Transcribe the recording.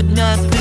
сегодня ты.